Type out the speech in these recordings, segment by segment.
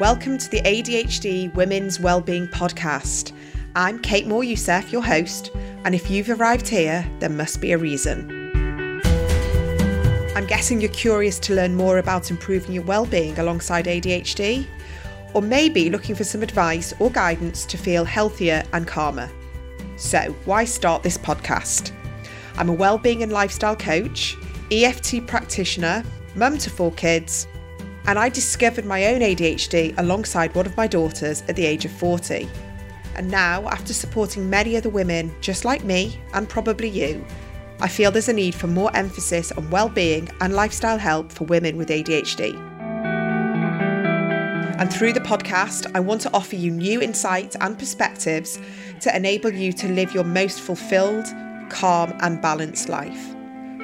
Welcome to the ADHD Women's Wellbeing Podcast. I'm Kate Moryoussef, your host, and if you've arrived here, there must be a reason. I'm guessing you're curious to learn more about improving your wellbeing alongside ADHD, or maybe looking for some advice or guidance to feel healthier and calmer. So, why start this podcast? I'm a wellbeing and lifestyle coach, EFT practitioner, mum to 4 kids, and I discovered my own ADHD alongside one of my daughters at the age of 40. And now, after supporting many other women just like me, and probably you, I feel there's a need for more emphasis on well-being and lifestyle help for women with ADHD. And through the podcast, I want to offer you new insights and perspectives to enable you to live your most fulfilled, calm and balanced life.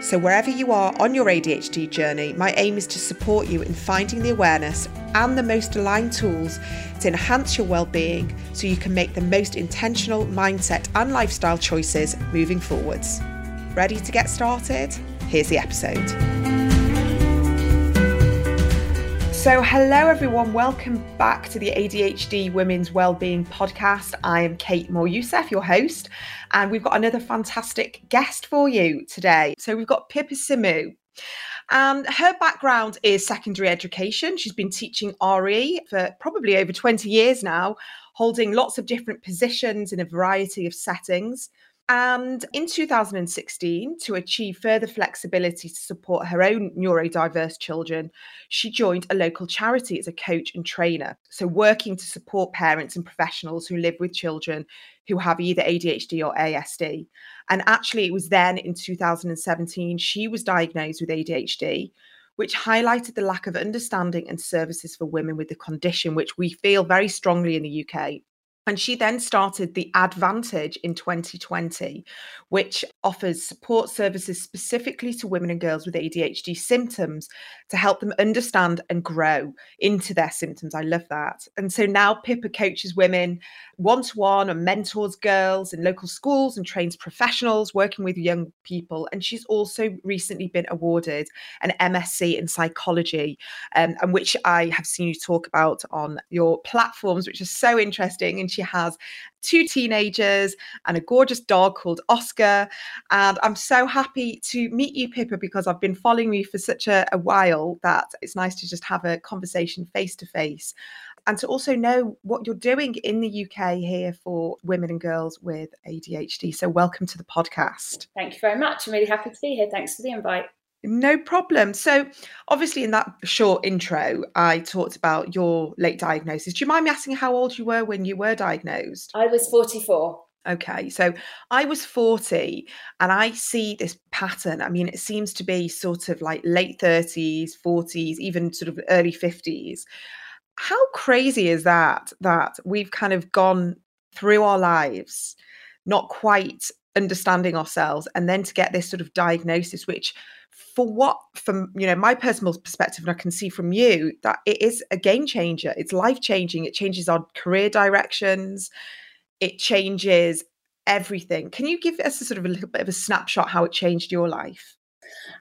So wherever you are on your ADHD journey, my aim is to support you in finding the awareness and the most aligned tools to enhance your well-being so you can make the most intentional mindset and lifestyle choices moving forwards. Ready to get started? Here's the episode. So hello everyone, welcome back to the ADHD Women's Wellbeing Podcast. I am Kate Moryoussef, your host. And we've got another fantastic guest for you today. So we've got Pippa Simou. Her background is secondary education. She's been teaching RE for probably over 20 years now, holding lots of different positions in a variety of settings. And in 2016, to achieve further flexibility to support her own neurodiverse children, she joined a local charity as a coach and trainer. So working to support parents and professionals who live with children who have either ADHD or ASD. And actually, it was then in 2017, she was diagnosed with ADHD, which highlighted the lack of understanding and services for women with the condition, which we feel very strongly in the UK. And she then started The ADD-vantage in 2020, which offers support services specifically to women and girls with ADHD symptoms to help them understand and grow into their symptoms. I love that. And so now Pippa coaches women one-to-one and mentors girls in local schools and trains professionals working with young people. And she's also recently been awarded an MSc in psychology, and which I have seen you talk about on your platforms, which is so interesting. And she has 2 teenagers and a gorgeous dog called Oscar. And I'm so happy to meet you, Pippa, because I've been following you for such a while that it's nice to just have a conversation face to face and to also know what you're doing in the UK here for women and girls with ADHD. So welcome to the podcast. Thank you very much. I'm really happy to be here. Thanks for the invite. No problem. So obviously in that short intro, I talked about your late diagnosis. Do you mind me asking how old you were when you were diagnosed? I was 44. Okay. So I was 40 and I see this pattern. I mean, it seems to be sort of like late 30s, 40s, even sort of early 50s. How crazy is that we've kind of gone through our lives, not quite understanding ourselves, and then to get this sort of diagnosis, which from my personal perspective, and I can see from you that it is a game changer. It's life changing. It changes our career directions. It changes everything. Can you give us a sort of a little bit of a snapshot how it changed your life?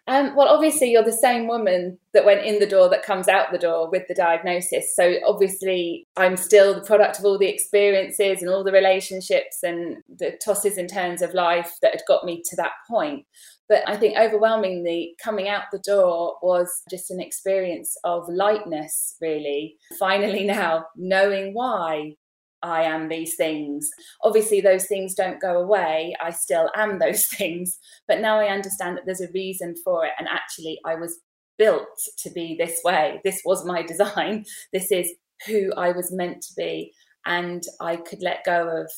Well, obviously, you're the same woman that went in the door that comes out the door with the diagnosis. So obviously, I'm still the product of all the experiences and all the relationships and the tosses and turns of life that had got me to that point. But I think overwhelmingly, coming out the door was just an experience of lightness, really. Finally now, knowing why I am these things. Obviously, those things don't go away. I still am those things. But now I understand that there's a reason for it. And actually, I was built to be this way. This was my design. This is who I was meant to be. And I could let go of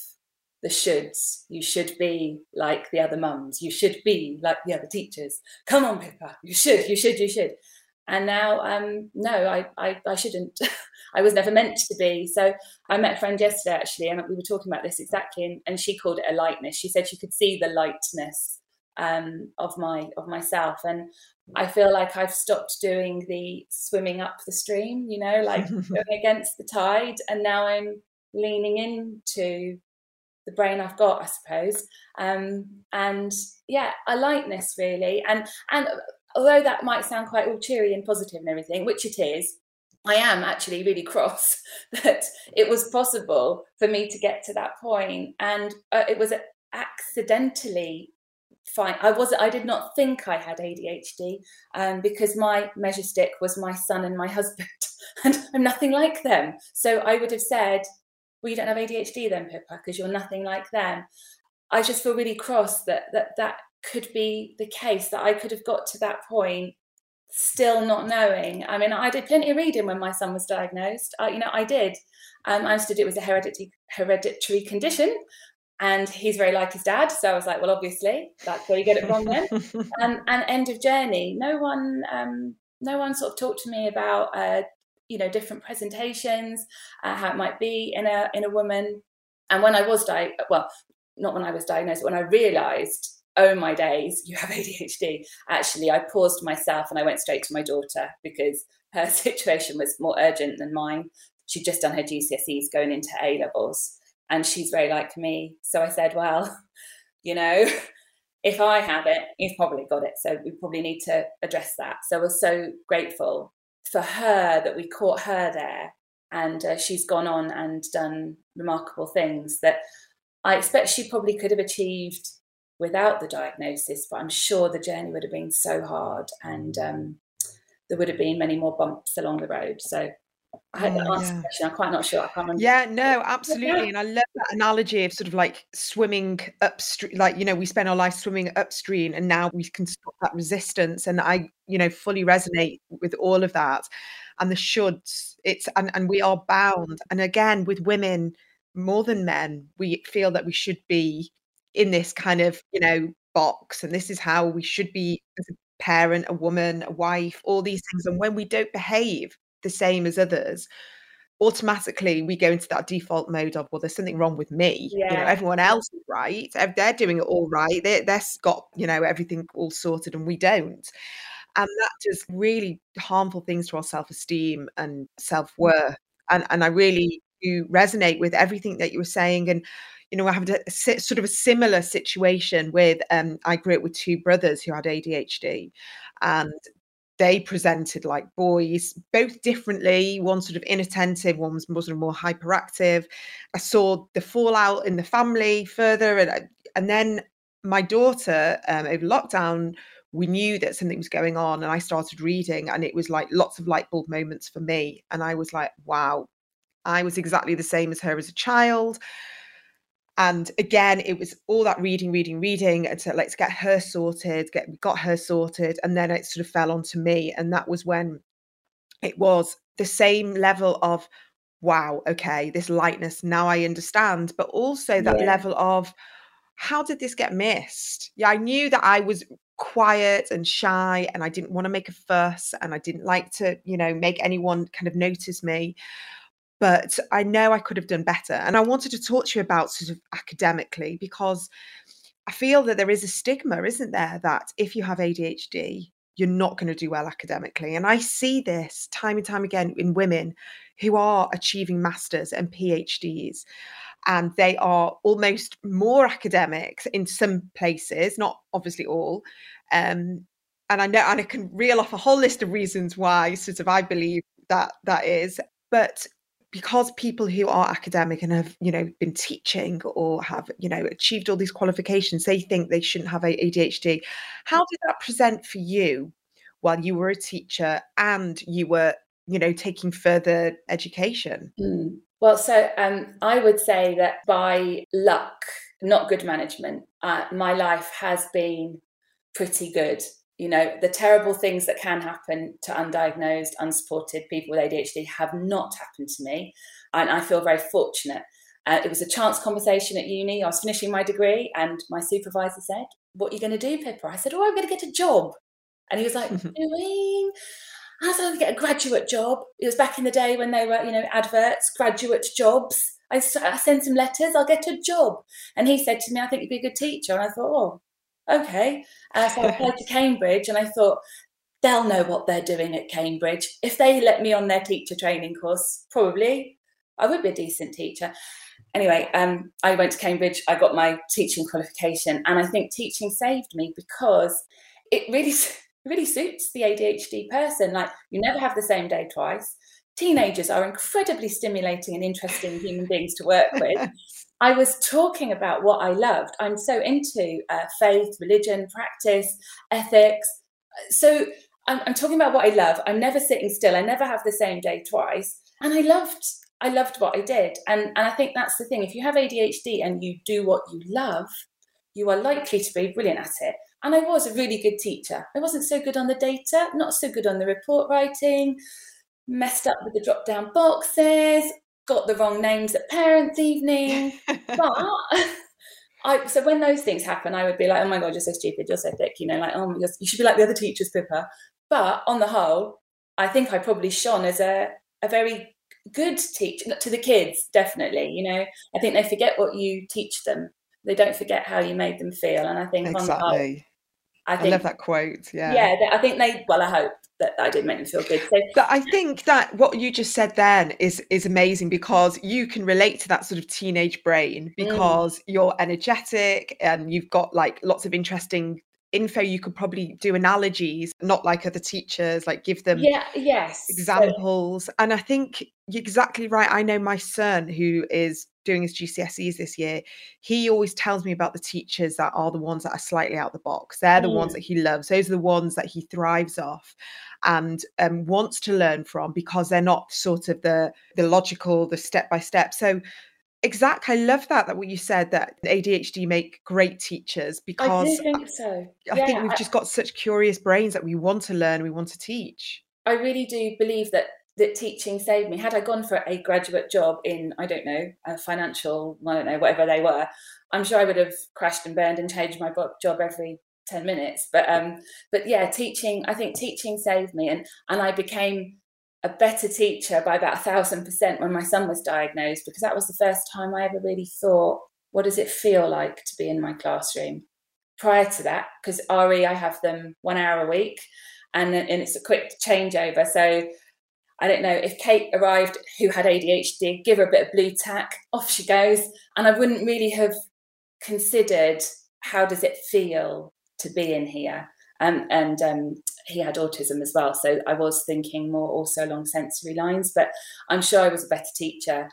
the shoulds. You should be like the other mums. You should be like the other teachers. Come on, Pippa. You should. And now, no, I shouldn't. I was never meant to be. So I met a friend yesterday, actually, and we were talking about this exactly. And she called it a lightness. She said she could see the lightness of myself. And I feel like I've stopped doing the swimming up the stream, like going against the tide. And now I'm leaning into the brain I've got, I suppose. And yeah, a lightness, really. And although that might sound quite all cheery and positive and everything, which it is, I am actually really cross that it was possible for me to get to that point. And it was accidentally fine. I did not think I had ADHD because my measure stick was my son and my husband, and I'm nothing like them. So I would have said, well, you don't have ADHD then, Pippa, because you're nothing like them. I just feel really cross that could be the case, that I could have got to that point still not knowing. I mean, I did plenty of reading when my son was diagnosed. I did. I understood it was a hereditary condition, and he's very like his dad. So I was like, well, obviously, that's where you get it wrong then. And end of journey. No one sort of talked to me about different presentations, how it might be in a woman. And when I was not when I was diagnosed, when I realised, oh my days, you have ADHD. Actually, I paused myself and I went straight to my daughter because her situation was more urgent than mine. She'd just done her GCSEs going into A levels, and she's very like me. So I said, well, if I have it, you've probably got it. So we probably need to address that. So I was so grateful for her that we caught her there, and she's gone on and done remarkable things that I expect she probably could have achieved without the diagnosis, but I'm sure the journey would have been so hard, and there would have been many more bumps along the road. So I had that answer question. I'm quite not sure. I can't remember. Yeah, no, absolutely. And I love that analogy of sort of like swimming upstream, like, we spend our life swimming upstream, and now we can stop that resistance. And I, fully resonate with all of that. And the shoulds, and we are bound. And again, with women more than men, we feel that we should be in this kind of, box, and this is how we should be as a parent, a woman, a wife, all these things. And when we don't behave the same as others, automatically we go into that default mode of, well, there's something wrong with me. Yeah. Everyone else is right. They're doing it all right. They're got, everything all sorted, and we don't. And that does really harmful things to our self-esteem and self-worth. And I really do resonate with everything that you were saying. And I had a sort of a similar situation with, I grew up with two brothers who had ADHD, and they presented like boys, both differently. One sort of inattentive, one was sort of more hyperactive. I saw the fallout in the family further. And then my daughter, over lockdown, we knew that something was going on, and I started reading, and it was like lots of light bulb moments for me. And I was like, wow, I was exactly the same as her as a child. And again, it was all that reading. And so let's get her sorted, got her sorted. And then it sort of fell onto me. And that was when it was the same level of, wow, okay, this lightness, now I understand. But also that level of, how did this get missed? Yeah, I knew that I was quiet and shy, and I didn't want to make a fuss, and I didn't like to, make anyone kind of notice me. But I know I could have done better. And I wanted to talk to you about sort of academically, because I feel that there is a stigma, isn't there, that if you have ADHD, you're not going to do well academically. And I see this time and time again in women who are achieving masters and PhDs. And they are almost more academics in some places, not obviously all. And I know, and I can reel off a whole list of reasons why sort of I believe that is. But because people who are academic and have, been teaching or have, achieved all these qualifications, they think they shouldn't have ADHD. How did that present for you while you were a teacher and you were, taking further education? Mm. Well, so I would say that by luck, not good management, my life has been pretty good. The terrible things that can happen to undiagnosed, unsupported people with ADHD have not happened to me. And I feel very fortunate. It was a chance conversation at uni. I was finishing my degree, and my supervisor said, "What are you going to do, Pippa?" I said, "Oh, I'm going to get a job." And he was like, "Doing? I was going to get a graduate job." It was back in the day when they were, adverts, graduate jobs. I sent some letters, "I'll get a job." And he said to me, "I think you'd be a good teacher." And I thought, oh, okay. So I applied to Cambridge, and I thought, they'll know what they're doing at Cambridge. If they let me on their teacher training course, probably I would be a decent teacher. Anyway, I went to Cambridge, I got my teaching qualification, and I think teaching saved me because it really suits the ADHD person. Like, you never have the same day twice. teenagers are incredibly stimulating and interesting human beings to work with. I was talking about what I loved. I'm so into faith, religion, practice, ethics. So I'm talking about what I love. I'm never sitting still. I never have the same day twice. And I loved what I did. And I think that's the thing. If you have ADHD and you do what you love, you are likely to be brilliant at it. And I was a really good teacher. I wasn't so good on the data, not so good on the report writing, messed up with the drop-down boxes, got the wrong names at parents' evening. But so when those things happen, I would be like, oh my God, you're so stupid, you're so thick, you know, like, oh my God, you should be like the other teachers, Pippa. But on the whole, I think I probably shone as a very good teacher to the kids, definitely. You know, I think they forget what you teach them. They don't forget how you made them feel. And I think exactly. I love that quote. Yeah. Yeah. I think I hope that I did make them feel good. So, but I think that what you just said then is amazing, because you can relate to that sort of teenage brain, because you're energetic and you've got like lots of interesting info. You could probably do analogies, not like other teachers, like give them examples. So, and I think you're exactly right. I know my son, who is doing his GCSEs this year, he always tells me about the teachers that are the ones that are slightly out the box. They're the ones that he loves. Those are the ones that he thrives off and wants to learn from, because they're not sort of the logical, the step-by-step. So exactly, I love that what you said, that ADHD make great teachers, because I do think so. I think we've just got such curious brains that we want to learn, we want to teach. I really do believe that teaching saved me. Had I gone for a graduate job in, I don't know, financial, I don't know, whatever they were, I'm sure I would have crashed and burned and changed my job every 10 minutes. But yeah, teaching, I think teaching saved me. And I became a better teacher by about 1,000% when my son was diagnosed, because that was the first time I ever really thought, what does it feel like to be in my classroom? Prior to that, because RE, I have them 1 hour a week and it's a quick changeover. So I don't know, if Kate arrived who had ADHD, give her a bit of blue tack, off she goes. And I wouldn't really have considered, how does it feel to be in here? And he had autism as well. So I was thinking more also along sensory lines, but I'm sure I was a better teacher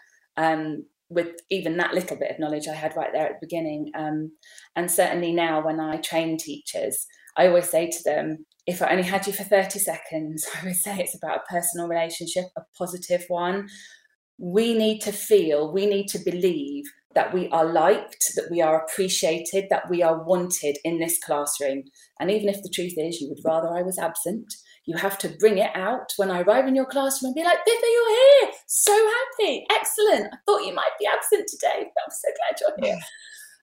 with even that little bit of knowledge I had right there at the beginning. And certainly now when I train teachers, I always say to them, if I only had you for 30 seconds, I would say it's about a personal relationship, a positive one. We need to feel, we need to believe that we are liked, that we are appreciated, that we are wanted in this classroom. And even if the truth is you would rather I was absent, you have to bring it out when I arrive in your classroom and be like, Pippa, you're here. So happy. Excellent. I thought you might be absent today, but I'm so glad you're here.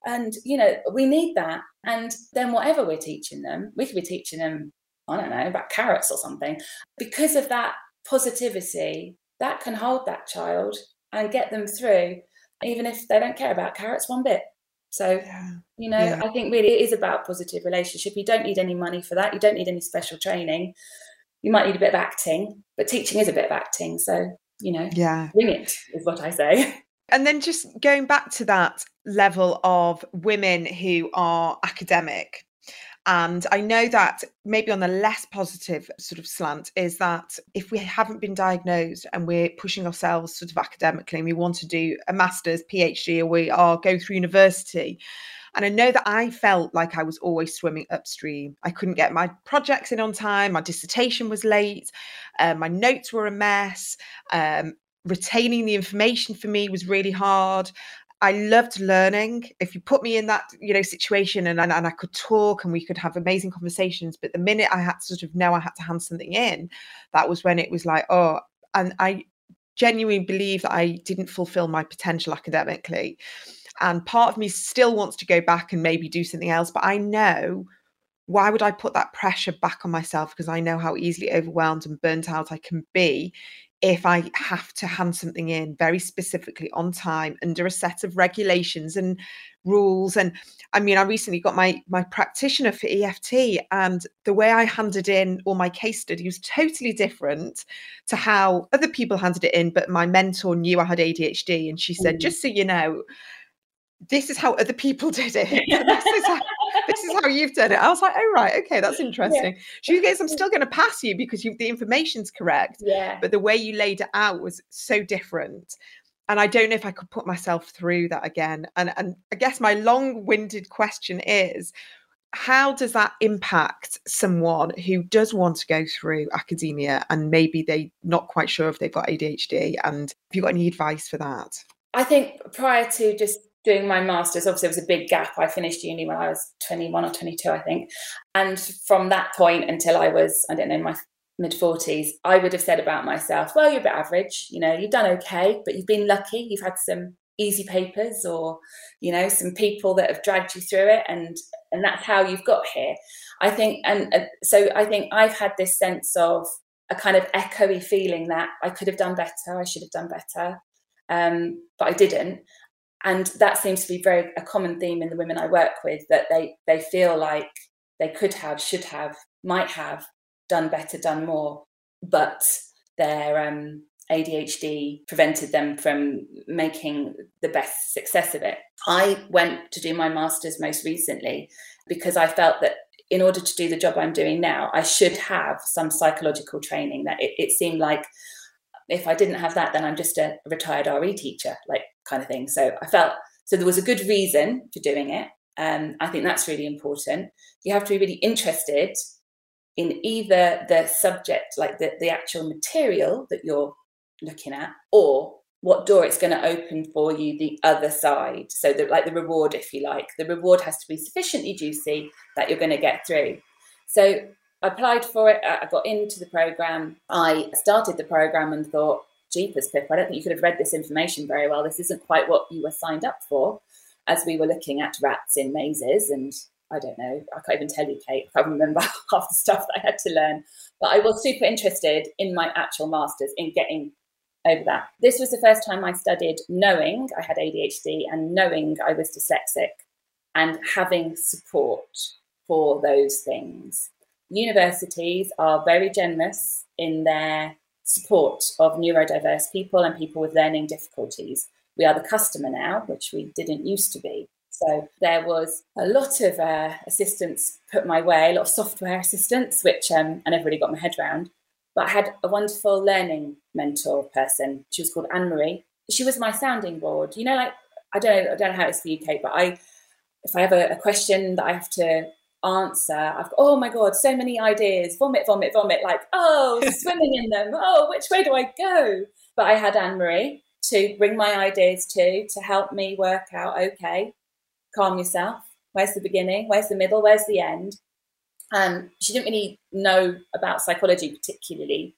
And, you know, we need that. And then whatever we're teaching them, we could be teaching them, I don't know, about carrots or something. Because of that positivity, that can hold that child and get them through, even if they don't care about carrots one bit. So, I think really it is about positive relationship. You don't need any money for that. You don't need any special training. You might need a bit of acting, but teaching is a bit of acting. So, you know, wing it is what I say. And then just going back to that level of women who are academic, and I know that maybe on the less positive sort of slant is that if we haven't been diagnosed and we're pushing ourselves sort of academically and we want to do a master's, PhD, or go through university. And I know that I felt like I was always swimming upstream. I couldn't get my projects in on time. My dissertation was late. My notes were a mess. Retaining the information for me was really hard. I loved learning. If you put me in that, you know, situation and I could talk and we could have amazing conversations, but the minute I had to sort of know I had to hand something in, that was when it was like, oh, and I genuinely believe that I didn't fulfill my potential academically. And part of me still wants to go back and maybe do something else, but I know, why would I put that pressure back on myself? Because I know how easily overwhelmed and burnt out I can be if I have to hand something in very specifically on time under a set of regulations and rules. And I mean, I recently got my practitioner for EFT, and the way I handed in all my case study was totally different to how other people handed it in. But my mentor knew I had ADHD and she said, just so you know, this is how other people did it. This is how you've done it. I was like, oh, right. Okay. That's interesting. Yeah. She goes, I'm still going to pass you because the information's correct. Yeah. But the way you laid it out was so different. And I don't know if I could put myself through that again. And I guess my long-winded question is, how does that impact someone who does want to go through academia and maybe they're not quite sure if they've got ADHD? And have you got any advice for that? I think prior to just doing my master's, obviously it was a big gap. I finished uni when I was 21 or 22, I think. And from that point until I was, I don't know, my mid-40s, I would have said about myself, well, you're a bit average, you know, you've done okay, but you've been lucky, you've had some easy papers or, you know, some people that have dragged you through it, and that's how you've got here. I think, so I think I've had this sense of a kind of echoey feeling that I could have done better, I should have done better, but I didn't. And that seems to be a common theme in the women I work with, that they feel like they could have, should have, might have, done better, done more, but their ADHD prevented them from making the best success of it. I went to do my master's most recently because I felt that in order to do the job I'm doing now, I should have some psychological training. That it seemed like if I didn't have that, then I'm just a retired RE teacher, like kind of thing. So I felt, so there was a good reason for doing it. I think that's really important. You have to be really interested in either the subject, like the actual material that you're looking at, or what door it's going to open for you the other side. So that, like the reward, if you like, the reward has to be sufficiently juicy that you're going to get through. So I applied for it. I got into the program. I started the program and thought, jeepers, Pip, I don't think you could have read this information very well. This isn't quite what you were signed up for, as we were looking at rats in mazes and I don't know, I can't even tell you, Kate, I can't remember half the stuff that I had to learn. But I was super interested in my actual master's, in getting over that. This was the first time I studied knowing I had ADHD and knowing I was dyslexic and having support for those things. Universities are very generous in their support of neurodiverse people and people with learning difficulties. We are the customer now, which we didn't used to be. So there was a lot of assistance put my way, a lot of software assistance, which I never really got my head around. But I had a wonderful learning mentor person. She was called Anne-Marie. She was my sounding board. You know, like, I don't know how it's for you, Kate, but if I have a question that I have to answer, I've got, oh my God, so many ideas, vomit, like, oh, swimming in them. Oh, which way do I go? But I had Anne-Marie to bring my ideas to help me work out, okay, calm yourself. Where's the beginning? Where's the middle? Where's the end? She didn't really know about psychology particularly,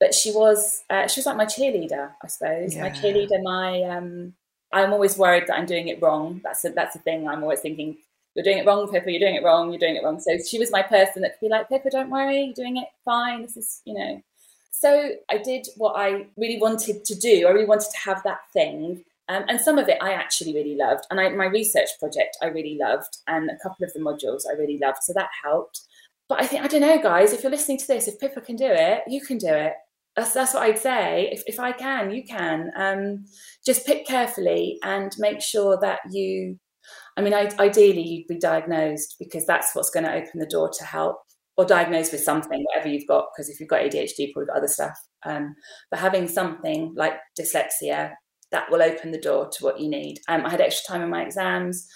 but she was like my cheerleader, I suppose. Yeah. My cheerleader. I'm always worried that I'm doing it wrong. That's a thing. I'm always thinking, you're doing it wrong, Pippa. You're doing it wrong. So she was my person that could be like, Pippa, don't worry, you're doing it fine. This is, you know. So I did what I really wanted to do. I really wanted to have that thing. And some of it I actually really loved, and my research project I really loved, and a couple of the modules I really loved, so that helped. But I think, I don't know, guys, if you're listening to this, if Pippa can do it, you can do it. That's what I'd say. If I can, you can. Just pick carefully and make sure that you, ideally you'd be diagnosed, because that's what's going to open the door to help, or diagnosed with something, whatever you've got, because if you've got ADHD, you've probably got other stuff. But having something like dyslexia, that will open the door to what you need. I had extra time in my exams,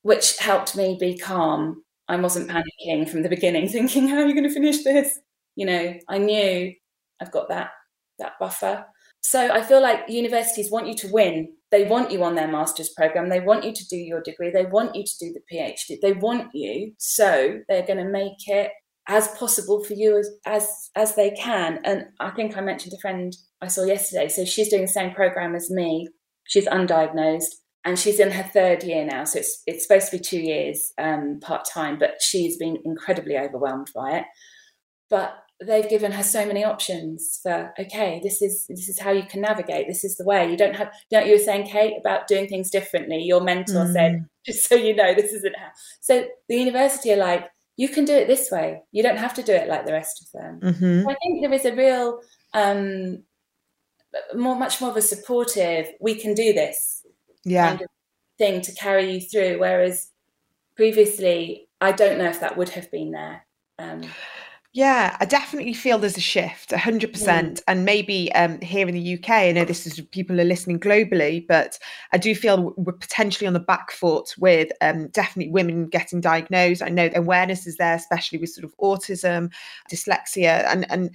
which helped me be calm. I wasn't panicking from the beginning, thinking, how are you going to finish this? You know, I knew I've got that buffer. So I feel like universities want you to win. They want you on their master's program. They want you to do your degree. They want you to do the PhD. They want you. So they're going to make it as possible for you as they can. And I think I mentioned a friend I saw yesterday. So she's doing the same program as me. She's undiagnosed and she's in her third year now. So it's supposed to be 2 years part-time, but she's been incredibly overwhelmed by it. But they've given her so many options for, okay, this is how you can navigate. This is the way. You don't have, you know, you were saying, Kate, about doing things differently. Your mentor said, just so you know, this isn't how. So the university are like, you can do it this way. You don't have to do it like the rest of them. Mm-hmm. So I think there is a real, much more of a supportive, we can do this. Yeah. Kind of thing to carry you through, whereas previously I don't know if that would have been there. Yeah, I definitely feel there's a shift, 100%. And maybe here in the UK, I know this is, people are listening globally, but I do feel we're potentially on the back foot with definitely women getting diagnosed. I know awareness is there, especially with sort of autism, dyslexia, and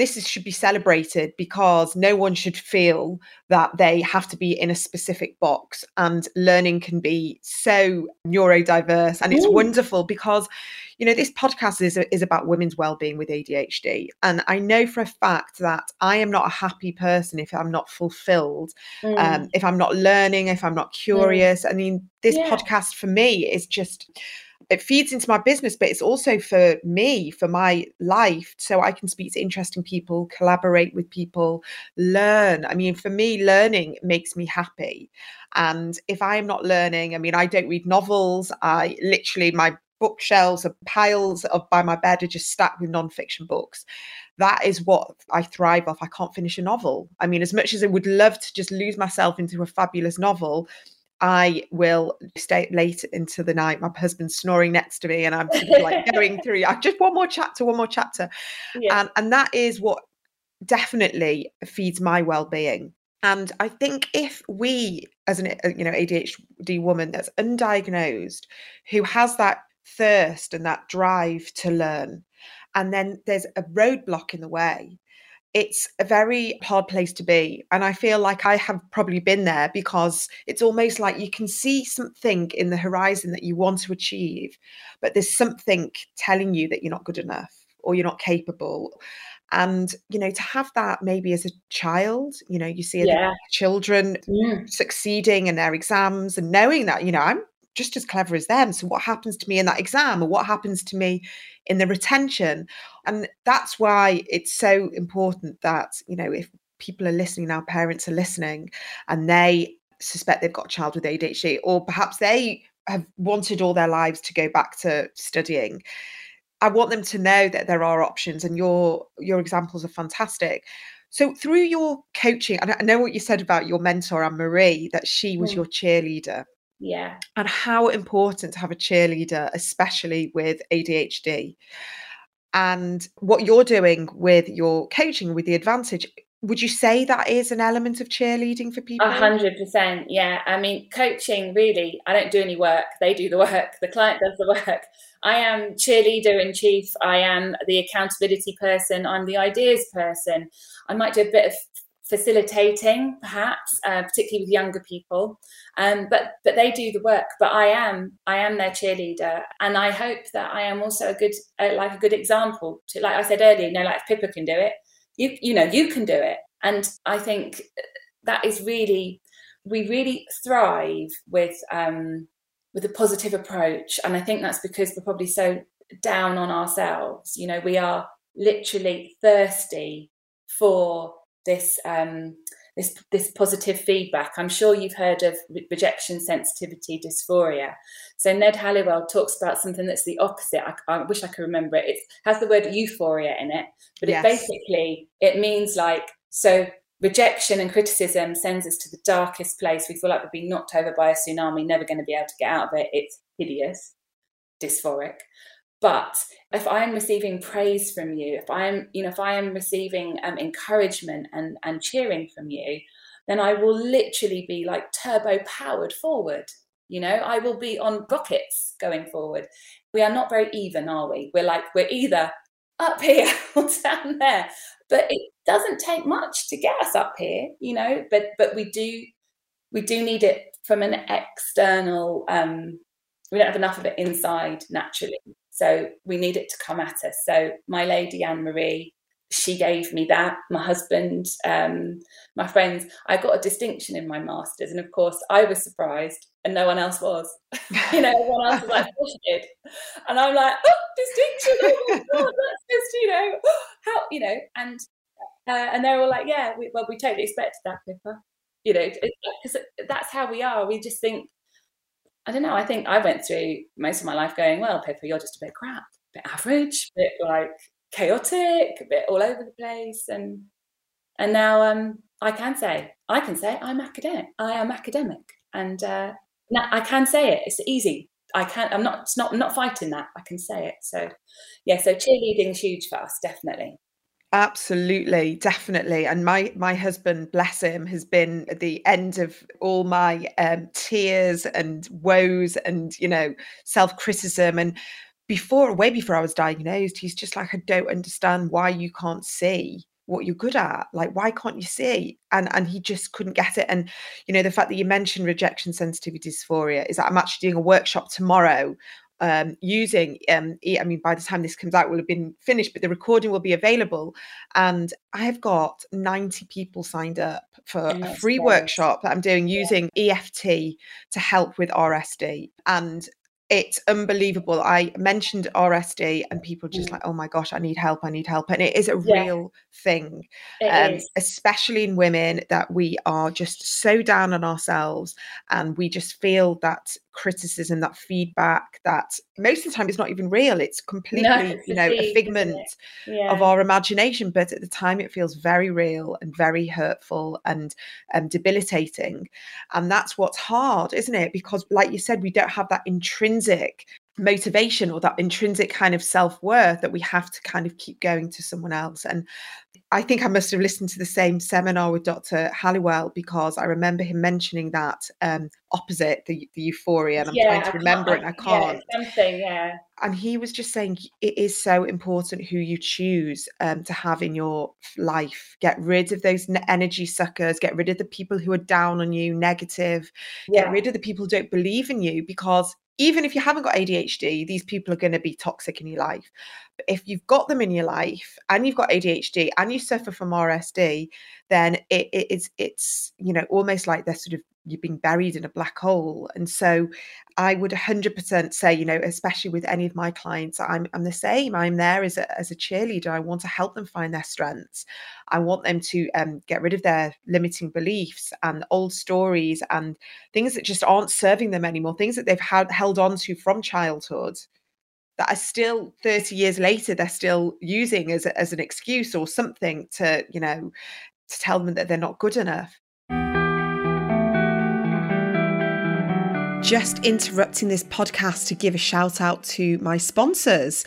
this should be celebrated, because no one should feel that they have to be in a specific box, and learning can be so neurodiverse. And it's wonderful because, you know, this podcast is about women's wellbeing with ADHD. And I know for a fact that I am not a happy person if I'm not fulfilled, if I'm not learning, if I'm not curious. I mean, this podcast for me is just... it feeds into my business, but it's also for me, for my life. So I can speak to interesting people, collaborate with people, learn. I mean, for me, learning makes me happy. And if I'm not learning, I mean, I don't read novels. I literally, my bookshelves are piles of by my bed are just stacked with nonfiction books. That is what I thrive off. I can't finish a novel. I mean, as much as I would love to just lose myself into a fabulous novel, I will stay late into the night. My husband's snoring next to me and I'm sort of like going through just one more chapter. Yeah. And that is what definitely feeds my well-being. And I think if we, as an ADHD woman that's undiagnosed, who has that thirst and that drive to learn, and then there's a roadblock in the way, it's a very hard place to be. And I feel like I have probably been there, because it's almost like you can see something in the horizon that you want to achieve, but there's something telling you that you're not good enough or you're not capable. And, you know, to have that maybe as a child, you know, you see children succeeding in their exams and knowing that, you know, I'm just as clever as them. So what happens to me in that exam, or what happens to me in the retention? And that's why it's so important that, you know, if people are listening now, parents are listening, and they suspect they've got a child with ADHD, or perhaps they have wanted all their lives to go back to studying, I want them to know that there are options, and your examples are fantastic. So through your coaching, I know what you said about your mentor, Anne-Marie, that she was your cheerleader. Yeah. And how important to have a cheerleader, especially with ADHD. And what you're doing with your coaching, with the ADD-vantage, would you say that is an element of cheerleading for people? 100%. Yeah. I mean, coaching, really, I don't do any work. They do the work. The client does the work. I am cheerleader in chief. I am the accountability person. I'm the ideas person. I might do a bit of facilitating, perhaps, particularly with younger people, but they do the work. But I am their cheerleader, and I hope that I am also a good good example to, like I said earlier, you know, like if Pippa can do it, you can do it. And I think that is really, we really thrive with a positive approach, and I think that's because we're probably so down on ourselves. You know, we are literally thirsty for this positive feedback. I'm sure you've heard of rejection sensitivity dysphoria. So Ned Halliwell talks about something that's the opposite. I wish I could remember it. It has the word euphoria in it, but yes. It basically, it means like, so rejection and criticism sends us to the darkest place. We feel like we've been knocked over by a tsunami, never going to be able to get out of it. It's hideous, dysphoric. But if I am receiving praise from you, if I am receiving encouragement and cheering from you, then I will literally be like turbo powered forward. You know, I will be on rockets going forward. We are not very even, are we? We're either up here or down there. But it doesn't take much to get us up here, you know. But we do need it from an external. We don't have enough of it inside naturally. So we need it to come at us. So my lady Anne-Marie, she gave me that. My husband, my friends. I got a distinction in my masters, and of course I was surprised, and no one else was. You know, everyone else was like, "What you did?" And I'm like, "Oh, distinction! Oh my God, that's just, you know, how, you know." And they're all like, "Yeah, we totally expected that, Pippa." You know, because that's how we are. We just think. I don't know. I think I went through most of my life going, well, Pippa, you're just a bit crap, a bit average, a bit like chaotic, a bit all over the place. And now I can say I'm academic. I am academic, and No, I can say it. It's easy. I can't. I'm not. It's not. I'm not fighting that. I can say it. So, yeah. So cheerleading's huge for us, definitely. Absolutely, definitely. And my husband, bless him, has been at the end of all my tears and woes and, you know, self-criticism. And way before I was diagnosed, he's just like, I don't understand why you can't see what you're good at. Like, why can't you see? And he just couldn't get it. And, you know, the fact that you mentioned rejection sensitivity dysphoria is that I'm actually doing a workshop tomorrow by the time this comes out, will have been finished, but the recording will be available. And I have got 90 people signed up for a free workshop that I'm doing using EFT to help with RSD. And it's unbelievable. I mentioned RSD and people just like, oh my gosh, I need help. And it is a real thing, especially in women, that we are just so down on ourselves and we just feel that criticism, that feedback, that most of the time it's not even real. It's completely, a figment of our imagination. But at the time it feels very real and very hurtful and debilitating. And that's what's hard, isn't it? Because like you said, we don't have that intrinsic motivation or that intrinsic kind of self-worth that we have to kind of keep going to someone else. And I think I must have listened to the same seminar with Dr. Halliwell, because I remember him mentioning that opposite the euphoria, and I'm trying to remember it and I can't. And he was just saying it is so important who you choose to have in your life. Get rid of those energy suckers, get rid of the people who are down on you, negative, get rid of the people who don't believe in you, because even if you haven't got ADHD, these people are going to be toxic in your life. But if you've got them in your life and you've got ADHD and you suffer from RSD, then it's you know, almost like they're sort of, you're being buried in a black hole. And so I would 100% say, you know, especially with any of my clients, I'm the same. I'm there as a cheerleader. I want to help them find their strengths. I want them to get rid of their limiting beliefs and old stories and things that just aren't serving them anymore, things that they've held on to from childhood that are still 30 years later, they're still using as an excuse or something to, you know, to tell them that they're not good enough. Just interrupting this podcast to give a shout out to my sponsors.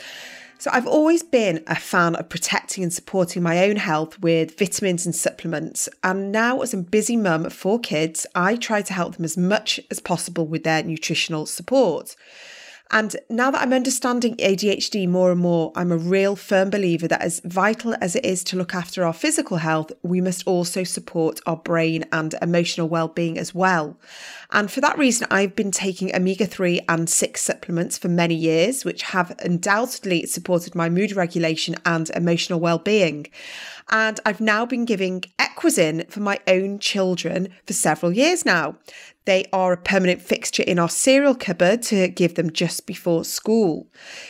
So I've always been a fan of protecting and supporting my own health with vitamins and supplements. And now, as a busy mum of 4 kids, I try to help them as much as possible with their nutritional support. And now that I'm understanding ADHD more and more, I'm a real firm believer that as vital as it is to look after our physical health, we must also support our brain and emotional well-being as well. And for that reason, I've been taking omega-3 and 6 supplements for many years, which have undoubtedly supported my mood regulation and emotional well-being. And I've now been giving Equazen for my own children for several years now. They are a permanent fixture in our cereal cupboard to give them just before school.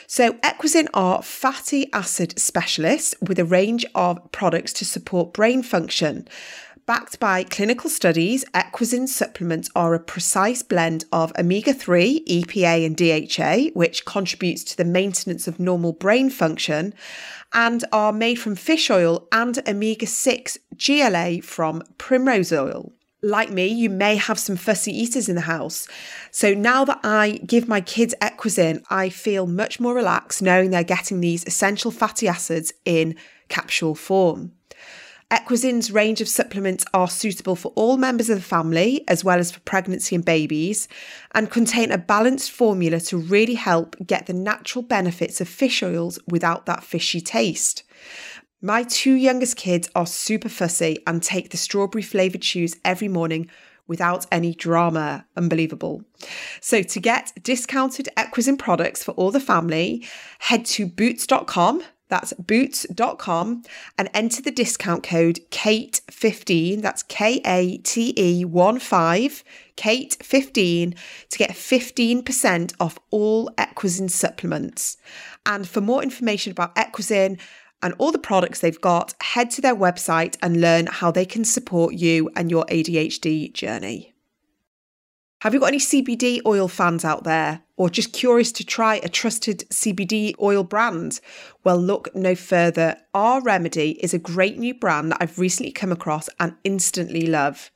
So Equazen are fatty acid specialists with a range of products to support brain function. Backed by clinical studies, Equazen supplements are a precise blend of omega-3, EPA and DHA, which contributes to the maintenance of normal brain function, and are made from fish oil and omega-6 GLA from primrose oil. Like me, you may have some fussy eaters in the house. So now that I give my kids Equazen, I feel much more relaxed knowing they're getting these essential fatty acids in capsule form. Equazen's range of supplements are suitable for all members of the family, as well as for pregnancy and babies, and contain a balanced formula to really help get the natural benefits of fish oils without that fishy taste. My 2 youngest kids are super fussy and take the strawberry flavoured chews every morning without any drama. Unbelievable. So to get discounted Equazen products for all the family, head to boots.com. That's boots.com and enter the discount code KATE15, that's K-A-T-E-1-5, KATE15, to get 15% off all Equazen supplements. And for more information about Equazen and all the products they've got, head to their website and learn how they can support you and your ADHD journey. Have you got any CBD oil fans out there, or just curious to try a trusted CBD oil brand? Well, look no further. Our Remedy is a great new brand that I've recently come across and instantly love.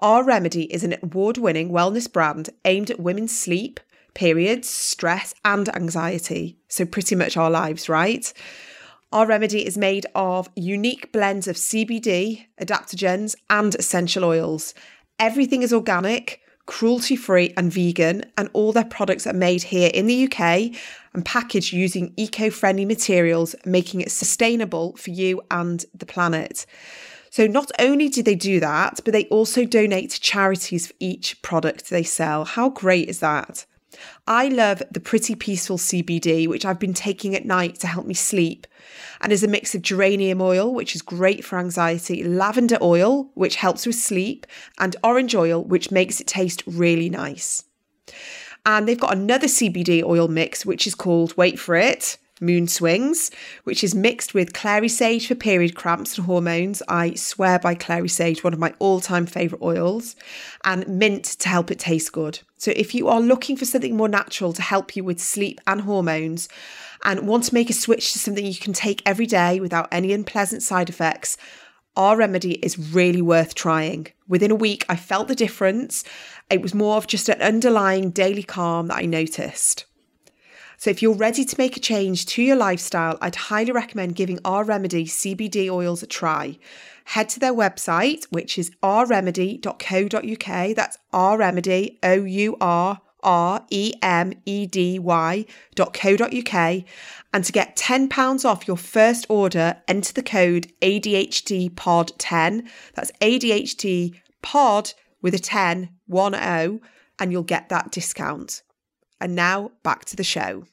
Our Remedy is an award-winning wellness brand aimed at women's sleep, periods, stress, and anxiety. So pretty much our lives, right? Our Remedy is made of unique blends of CBD, adaptogens, and essential oils. Everything is organic, cruelty-free and vegan, and all their products are made here in the UK and packaged using eco-friendly materials, making it sustainable for you and the planet. So not only do they do that, but they also donate to charities for each product they sell. How great is that? I love the Pretty Peaceful CBD, which I've been taking at night to help me sleep, and is a mix of geranium oil, which is great for anxiety, lavender oil, which helps with sleep, and orange oil, which makes it taste really nice. And they've got another CBD oil mix, which is called, wait for it, Moon Swings, which is mixed with clary sage for period cramps and hormones. I swear by clary sage, one of my all-time favourite oils, and mint to help it taste good. So if you are looking for something more natural to help you with sleep and hormones and want to make a switch to something you can take every day without any unpleasant side effects, Our Remedy is really worth trying. Within a week, I felt the difference. It was more of just an underlying daily calm that I noticed. So if you're ready to make a change to your lifestyle, I'd highly recommend giving Our Remedy CBD oils a try. Head to their website, which is ourremedy.co.uk. That's Our Remedy, OurRemedy.co.uk. And to get £10 off your first order, enter the code ADHDPOD10. That's ADHDPOD with a 10, 10, and you'll get that discount. And now back to the show.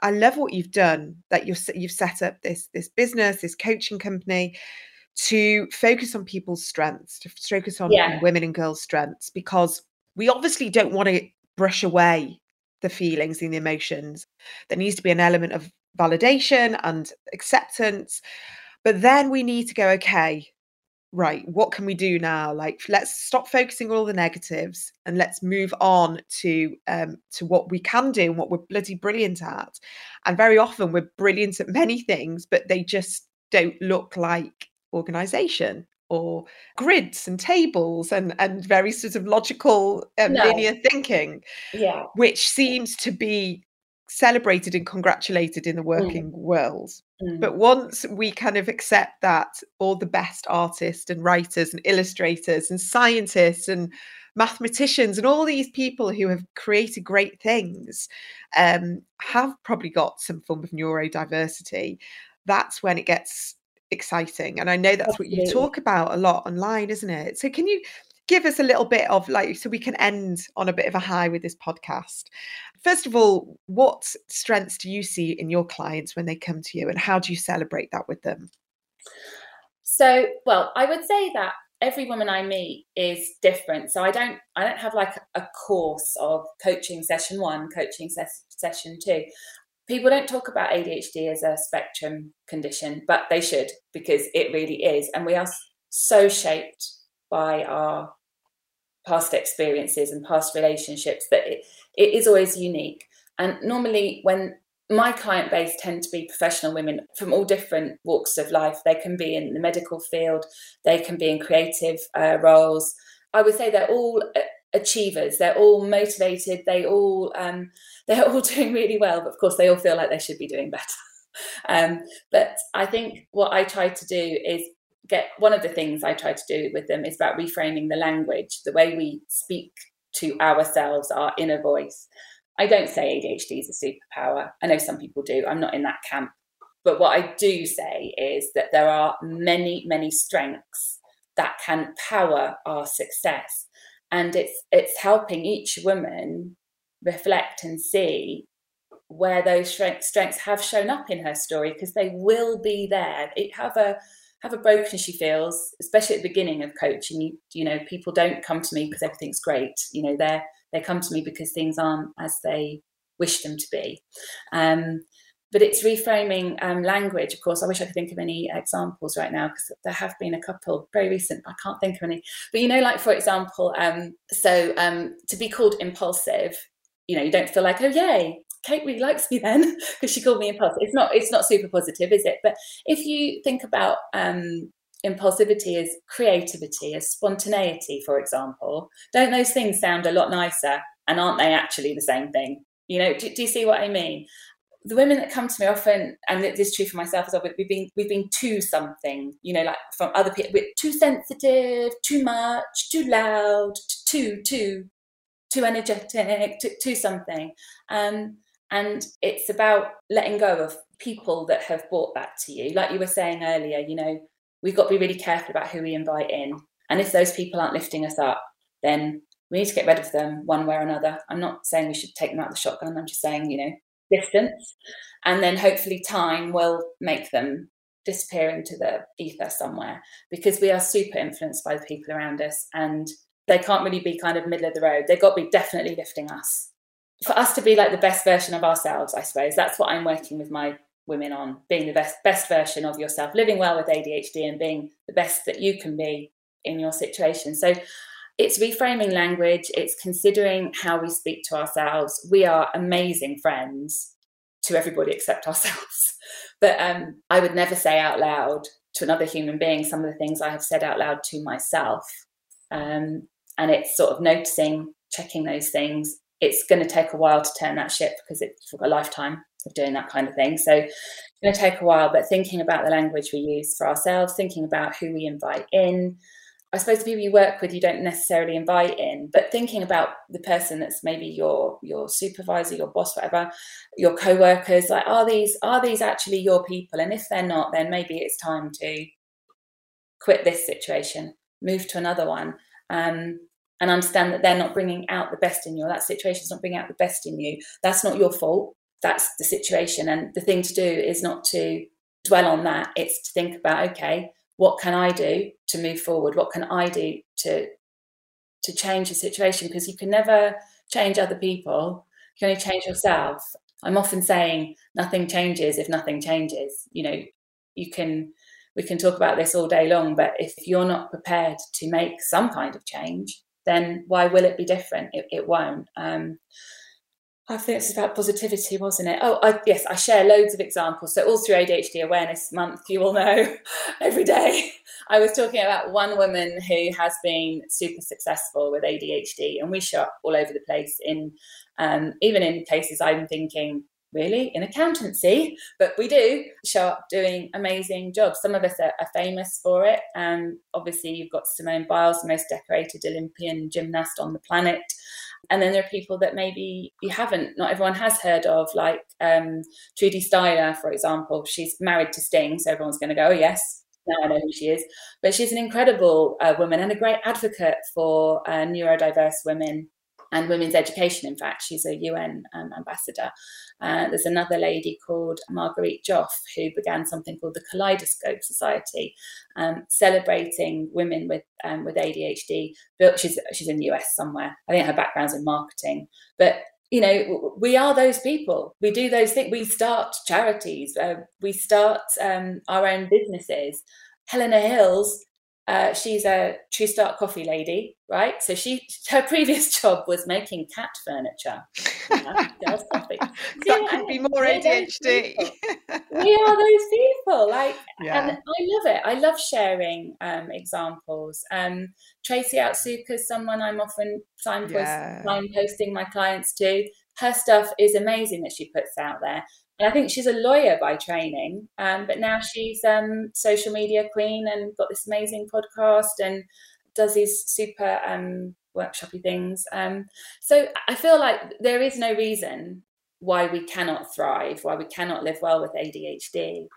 I love what you've done, that you've set up this business, this coaching company to focus on people's strengths, to focus on women and girls' strengths, because we obviously don't want to brush away the feelings and the emotions. There needs to be an element of validation and acceptance. But then we need to go, okay, right, what can we do now? Like, let's stop focusing on all the negatives and let's move on to what we can do and what we're bloody brilliant at. And very often we're brilliant at many things, but they just don't look like organisation or grids and tables and very sort of logical linear thinking, which seems to be celebrated and congratulated in the working world. But once we kind of accept that all the best artists and writers and illustrators and scientists and mathematicians and all these people who have created great things have probably got some form of neurodiversity, that's when it gets exciting. And I know that's what you talk about a lot online, isn't it? So can you give us a little bit of, like, so we can end on a bit of a high with this podcast. First of all, what strengths do you see in your clients when they come to you, and how do you celebrate that with them? So, well, I would say that every woman I meet is different. So I don't have like a course of coaching session one, coaching session two. People don't talk about ADHD as a spectrum condition, but they should, because it really is. And we are so shaped by our past experiences and past relationships that it is always unique. And normally when my client base tend to be professional women from all different walks of life, they can be in the medical field, they can be in creative roles. I would say they're all achievers, they're all motivated, they're all doing really well, but of course they all feel like they should be doing better. But I think what I try to do is one of the things I try to do with them is about reframing the language, the way we speak to ourselves, our inner voice. I don't say ADHD is a superpower. I know some people do. I'm not in that camp. But what I do say is that there are many, many strengths that can power our success. And it's helping each woman reflect and see where those strengths have shown up in her story, because they will be there. It have a broken she feels, especially at the beginning of coaching. You know, people don't come to me because everything's great. You know, they come to me because things aren't as they wish them to be. But it's reframing language. Of course, I wish I could think of any examples right now, because there have been a couple very recent. I can't think of any. But, you know, like, for example, to be called impulsive, you know, you don't feel like, oh, yay, Kate really likes me then because she called me impulsive. It's not super positive, is it? But if you think about impulsivity is creativity, is spontaneity, for example. Don't those things sound a lot nicer? And aren't they actually the same thing? You know, do you see what I mean? The women that come to me often, and this is true for myself as well, but we've been too something, you know, like from other people, we're too sensitive, too much, too loud, too energetic, too something. And it's about letting go of people that have brought that to you. Like you were saying earlier, you know, we've got to be really careful about who we invite in. And if those people aren't lifting us up, then we need to get rid of them one way or another. I'm not saying we should take them out of the shotgun. I'm just saying, you know, distance, and then hopefully time will make them disappear into the ether somewhere, because we are super influenced by the people around us, and they can't really be kind of middle of the road. They've got to be definitely lifting us for us to be like the best version of ourselves. I suppose that's what I'm working with my women on, being the best version of yourself, living well with ADHD and being the best that you can be in your situation. So it's reframing language. It's considering how we speak to ourselves. We are amazing friends to everybody except ourselves. But I would never say out loud to another human being some of the things I have said out loud to myself. And it's sort of noticing, checking those things. It's going to take a while to turn that ship, because it's a lifetime of doing that kind of thing. So it's going to take a while, but thinking about the language we use for ourselves, thinking about who we invite in. I suppose the people you work with, you don't necessarily invite in, but thinking about the person that's maybe your supervisor, your boss, whatever, your co-workers, like, are these actually your people? And if they're not, then maybe it's time to quit this situation, move to another one, and understand that they're not bringing out the best in you. That situation's not bringing out the best in you. That's not your fault. That's the situation. And the thing to do is not to dwell on that. It's to think about, okay, what can I do to move forward? What can I do to change the situation? Because you can never change other people. You can only change yourself. I'm often saying nothing changes if nothing changes. You know, we can talk about this all day long, but if you're not prepared to make some kind of change, then why will it be different? It won't. I think it's about positivity, wasn't it? Oh, yes, I share loads of examples. So all through ADHD Awareness Month, you all know, every day, I was talking about one woman who has been super successful with ADHD, and we show up all over the place in, even in places I'm thinking, really, in accountancy? But we do show up doing amazing jobs. Some of us are famous for it. Obviously, you've got Simone Biles, the most decorated Olympian gymnast on the planet. And then there are people that maybe you haven't, not everyone has heard of, like Trudy Styler, for example. She's married to Sting, so everyone's going to go, oh, yes, now I know who she is. But she's an incredible woman and a great advocate for neurodiverse women and women's education. In fact, she's a UN ambassador. There's another lady called Marguerite Joff who began something called the Kaleidoscope Society, celebrating women with ADHD. She's in the US somewhere. I think her background's in marketing. But, you know, we are those people. We do those things. We start charities. We start our own businesses. Helena Hills, she's a True Start coffee lady, right? So her previous job was making cat furniture. You know, that could be more ADHD. We are those people, like, yeah. And I love it. I love sharing examples. Tracy Autsuka is someone I'm often signposting my clients to. Her stuff is amazing that she puts out there. And I think she's a lawyer by training, but now she's social media queen and got this amazing podcast and does these super workshopy things. So I feel like there is no reason why we cannot thrive, why we cannot live well with ADHD.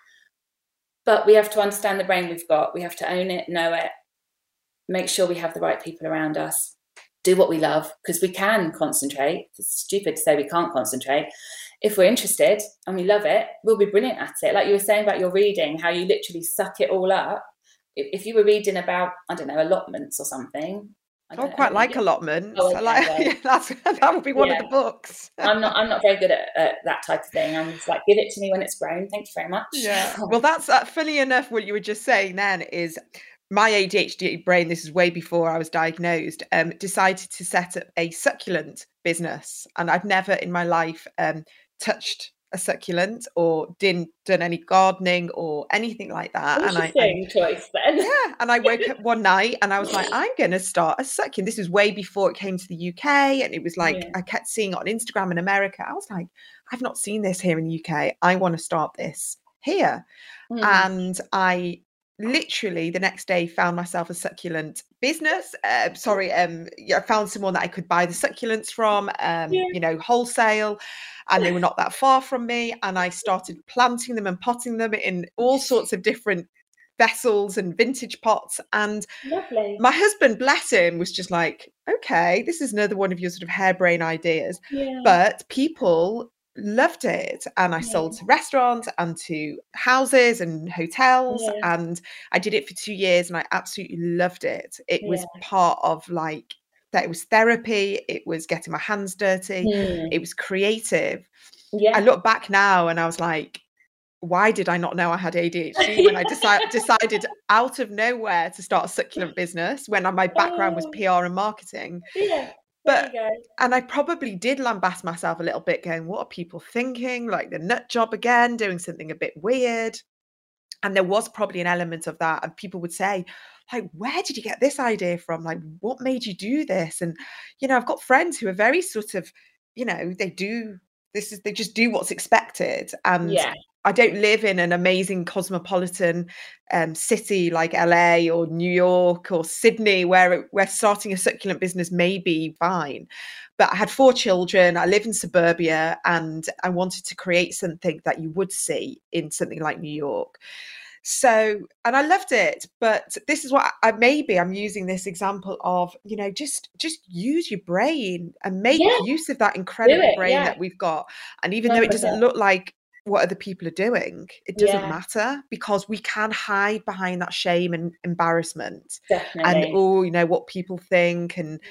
But we have to understand the brain we've got. We have to own it, know it, make sure we have the right people around us, do what we love, because we can concentrate. It's stupid to say we can't concentrate. If we're interested and we love it, we'll be brilliant at it. Like you were saying about your reading, how you literally suck it all up. If you were reading about, I don't know, allotments or something. I don't quite like allotments. Oh, okay, that would be one of the books. I'm not very good at that type of thing. I'm just like, give it to me when it's grown. Thank you very much. Yeah. Well, that's funny enough. What you were just saying then is, my ADHD brain, this is way before I was diagnosed, decided to set up a succulent business, and I've never in my life touched a succulent or didn't done any gardening or anything like that. Interesting choice then. Yeah, and I woke up one night and I was like, I'm going to start a succulent. This was way before it came to the UK, and it was like, I kept seeing it on Instagram in America. I was like, I've not seen this here in the UK. I want to start this here. And I literally the next day found myself a succulent business. I found someone that I could buy the succulents from, you know, wholesale, and they were not that far from me. And I started planting them and potting them in all sorts of different vessels and vintage pots. And lovely. My husband, bless him, was just like, okay, this is another one of your sort of harebrained ideas. Yeah. But people loved it, and I sold to restaurants and to houses and hotels, and I did it for 2 years, and I absolutely loved it. It was part of like that. It was therapy, it was getting my hands dirty, it was creative. I look back now and I was like, why did I not know I had ADHD when I decided out of nowhere to start a succulent business when my background was PR and marketing. But, and I probably did lambast myself a little bit going, what are people thinking? Like the nut job again, doing something a bit weird. And there was probably an element of that. And people would say, like, where did you get this idea from? Like, what made you do this? And, you know, I've got friends who are very sort of, you know, they just do what's expected. And I don't live in an amazing cosmopolitan city like LA or New York or Sydney where starting a succulent business may be fine. But I had 4 children, I live in suburbia, and I wanted to create something that you would see in something like New York. So, and I loved it, but this is what I'm using this example of, you know, just use your brain and make use of that incredible brain that we've got. And even though it doesn't look like what other people are doing, it doesn't matter, because we can hide behind that shame and embarrassment. Definitely. And, oh, you know, what people think, and,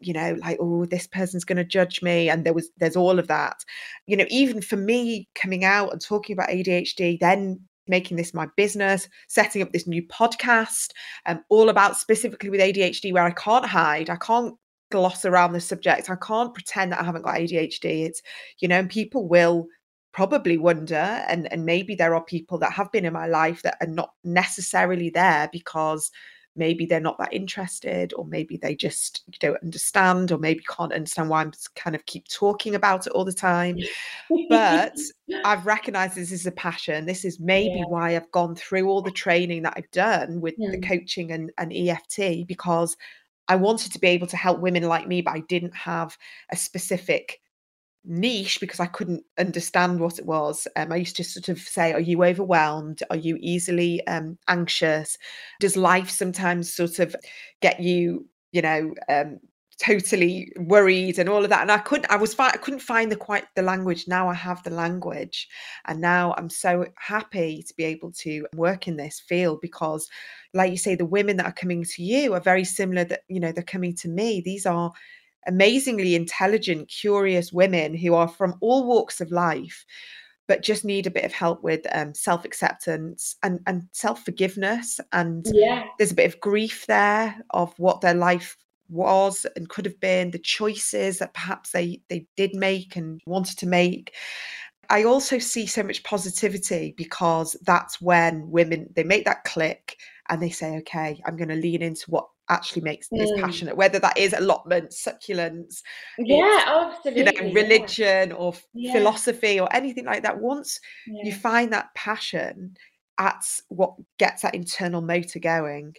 you know, like, oh, this person's going to judge me. And there's all of that, you know, even for me coming out and talking about ADHD, then making this my business, setting up this new podcast, all about specifically with ADHD, where I can't hide, I can't gloss around the subject, I can't pretend that I haven't got ADHD. It's, you know, and people will probably wonder, and maybe there are people that have been in my life that are not necessarily there because maybe they're not that interested, or maybe they just don't understand, or maybe can't understand why I'm kind of keep talking about it all the time. But I've recognized this is a passion. This is maybe why I've gone through all the training that I've done with the coaching and EFT, because I wanted to be able to help women like me, but I didn't have a specific niche because I couldn't understand what it was. I used to sort of say, are you overwhelmed? Are you easily anxious? Does life sometimes sort of get you, you know, totally worried and all of that? And I couldn't find the language. Now I have the language, and now I'm so happy to be able to work in this field, because like you say, the women that are coming to you are very similar, that, you know, they're coming to me. These are amazingly intelligent, curious women who are from all walks of life, but just need a bit of help with self-acceptance and self-forgiveness. And there's a bit of grief there of what their life was and could have been, the choices that perhaps they did make and wanted to make. I also see so much positivity, because that's when women, they make that click and they say, okay, I'm going to lean into what actually makes this passionate, whether that is allotments, succulents, absolutely, you know, religion or philosophy or anything like that. Once you find that passion, that's what gets that internal motor going.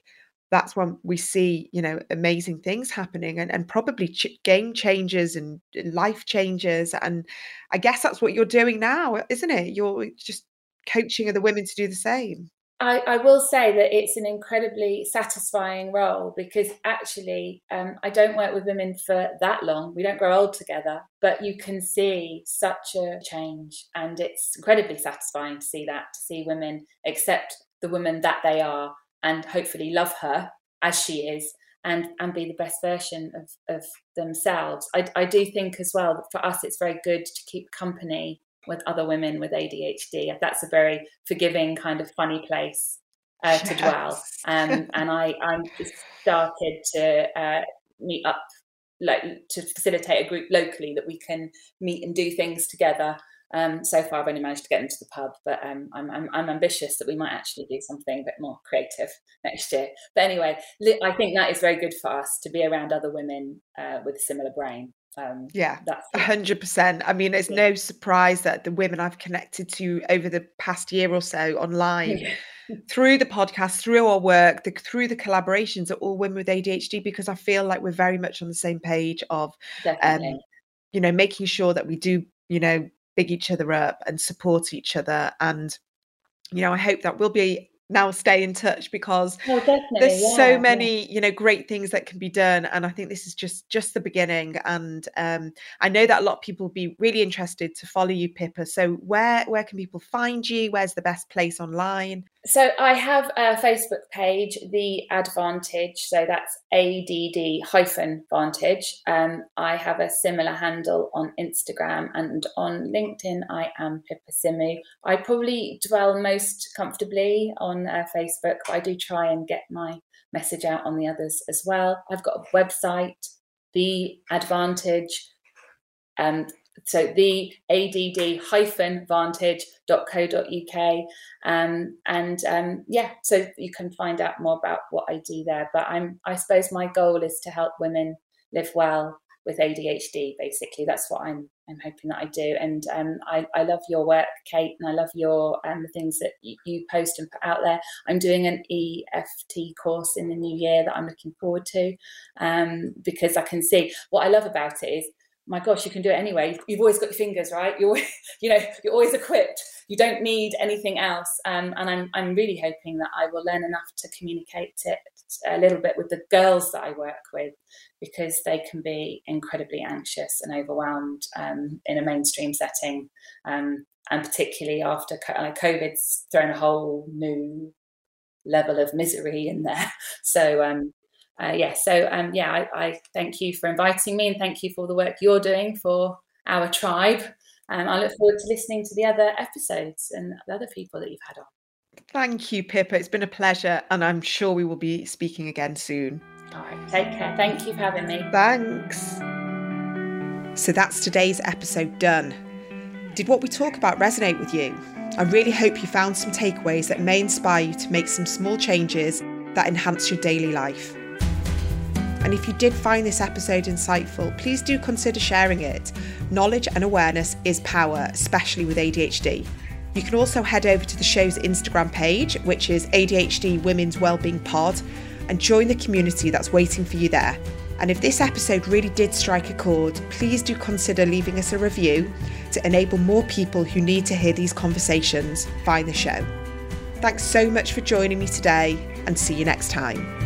That's when we see, you know, amazing things happening, and probably game changers and life changes. And I guess that's what you're doing now, isn't it? You're just coaching other women to do the same. I will say that it's an incredibly satisfying role, because actually I don't work with women for that long. We don't grow old together, but you can see such a change, and it's incredibly satisfying to see that, to see women accept the woman that they are and hopefully love her as she is, and be the best version of themselves. I do think as well that for us it's very good to keep company with other women with ADHD. That's a very forgiving kind of funny place to dwell. And I started to meet up, like to facilitate a group locally that we can meet and do things together So far, I've only managed to get them to the pub, but I'm ambitious that we might actually do something a bit more creative next year. But anyway, I think that is very good for us to be around other women with a similar brain. Yeah, 100%. I mean, it's no surprise that the women I've connected to over the past year or so online, through the podcast, through our work, through the collaborations, are all women with ADHD, because I feel like we're very much on the same page of, you know, making sure that we do, you know, big each other up and support each other. And, you know, I hope that we'll be now stay in touch, because there's so many, you know, great things that can be done. And I think this is just the beginning. And I know that a lot of people will be really interested to follow you, Pippa. So where can people find you? Where's the best place online? So I have a Facebook page, The ADD-vantage. So that's ADD-vantage. I have a similar handle on Instagram, and on LinkedIn, I am Pippa Simou. I probably dwell most comfortably on Facebook. I do try and get my message out on the others as well. I've got a website, The ADD-vantage. So the add-vantage.co.uk. So you can find out more about what I do there. But I suppose my goal is to help women live well with ADHD, basically. That's what I'm hoping that I do. And I love your work, Kate, and I love your the things that you post and put out there. I'm doing an EFT course in the new year that I'm looking forward to, because I can see what I love about it is, my gosh, you can do it anyway. You've always got your fingers, right? You're always equipped. You don't need anything else. And I'm really hoping that I will learn enough to communicate it a little bit with the girls that I work with, because they can be incredibly anxious and overwhelmed in a mainstream setting. And particularly after COVID's thrown a whole new level of misery in there. So, I thank you for inviting me, and thank you for all the work you're doing for our tribe. I look forward to listening to the other episodes and the other people that you've had on. Thank you, Pippa. It's been a pleasure, and I'm sure we will be speaking again soon. All right, take care. Thank you for having me. Thanks. So that's today's episode done. Did what we talk about resonate with you? I really hope you found some takeaways that may inspire you to make some small changes that enhance your daily life. And if you did find this episode insightful, please do consider sharing it. Knowledge and awareness is power, especially with ADHD. You can also head over to the show's Instagram page, which is ADHD Women's Wellbeing Pod, and join the community that's waiting for you there. And if this episode really did strike a chord, please do consider leaving us a review to enable more people who need to hear these conversations find the show. Thanks so much for joining me today, and see you next time.